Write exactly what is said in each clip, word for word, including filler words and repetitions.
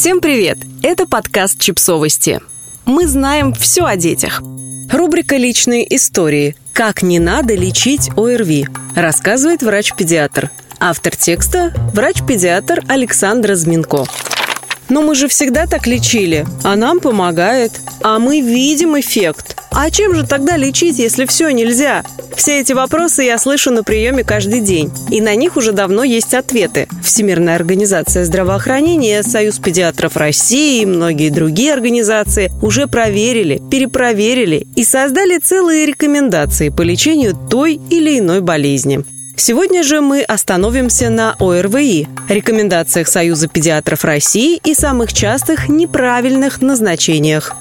Всем привет! Это подкаст «Чипсовости». Мы знаем все о детях. Рубрика «Личные истории. Как не надо лечить ОРВИ» рассказывает врач-педиатр. Автор текста – врач-педиатр Александра Зминко. Но мы же всегда так лечили, а нам помогает, а мы видим эффект. А чем же тогда лечить, если все нельзя? Все эти вопросы я слышу на приеме каждый день, и на них уже давно есть ответы. Всемирная организация здравоохранения, Союз педиатров России и многие другие организации уже проверили, перепроверили и создали целые рекомендации по лечению той или иной болезни. Сегодня же мы остановимся на ОРВИ, рекомендациях Союза педиатров России и самых частых неправильных назначениях.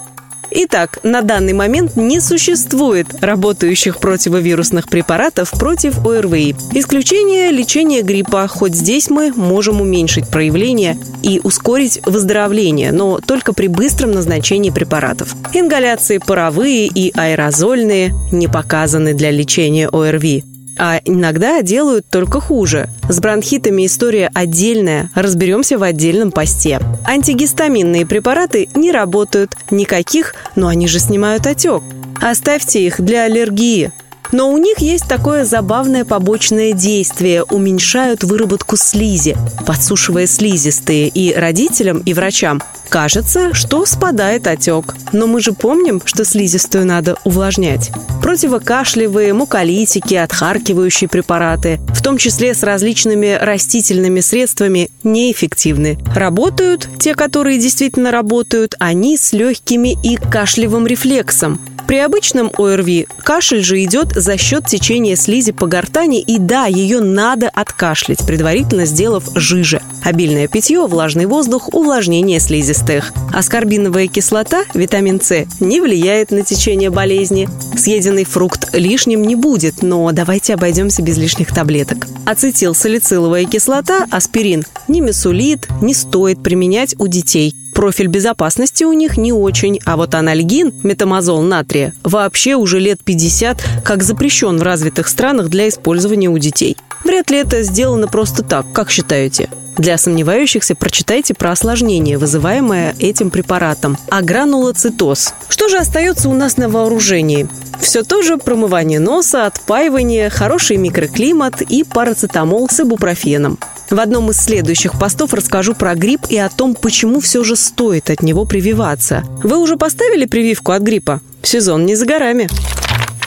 Итак, на данный момент не существует работающих противовирусных препаратов против ОРВИ. Исключение – лечение гриппа, хоть здесь мы можем уменьшить проявление и ускорить выздоровление, но только при быстром назначении препаратов. Ингаляции паровые и аэрозольные не показаны для лечения ОРВИ. А иногда делают только хуже. С бронхитами история отдельная, разберемся в отдельном посте. Антигистаминные препараты не работают, никаких, но они же снимают отек. Оставьте их для аллергии. Но у них есть такое забавное побочное действие – уменьшают выработку слизи, подсушивая слизистые, и родителям, и врачам кажется, что спадает отек. Но мы же помним, что слизистую надо увлажнять. Противокашлевые, муколитики, отхаркивающие препараты, в том числе с различными растительными средствами, неэффективны. Работают те, которые действительно работают, они с легкими и кашлевым рефлексом. При обычном ОРВИ кашель же идет за счет течения слизи по гортани, и да, ее надо откашлять, предварительно сделав жиже. Обильное питье, влажный воздух, увлажнение слизистых. Аскорбиновая кислота, витамин С, не влияет на течение болезни. Съеденный фрукт лишним не будет, но давайте обойдемся без лишних таблеток. Ацетилсалициловая кислота, аспирин, не мисулит, не стоит применять у детей. Профиль безопасности у них не очень, а вот анальгин, метамазол натрия, вообще уже лет пятьдесят как запрещен в развитых странах для использования у детей. Вряд ли это сделано просто так, как считаете? Для сомневающихся прочитайте про осложнение, вызываемое этим препаратом. А гранулоцитоз. Что же остается у нас на вооружении? Все то же промывание носа, отпаивание, хороший микроклимат и парацетамол с ибупрофеном. В одном из следующих постов расскажу про грипп и о том, почему все же стоит от него прививаться. Вы уже поставили прививку от гриппа? Сезон не за горами.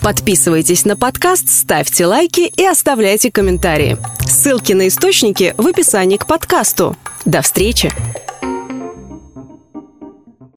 Подписывайтесь на подкаст, ставьте лайки и оставляйте комментарии. Ссылки на источники в описании к подкасту. До встречи!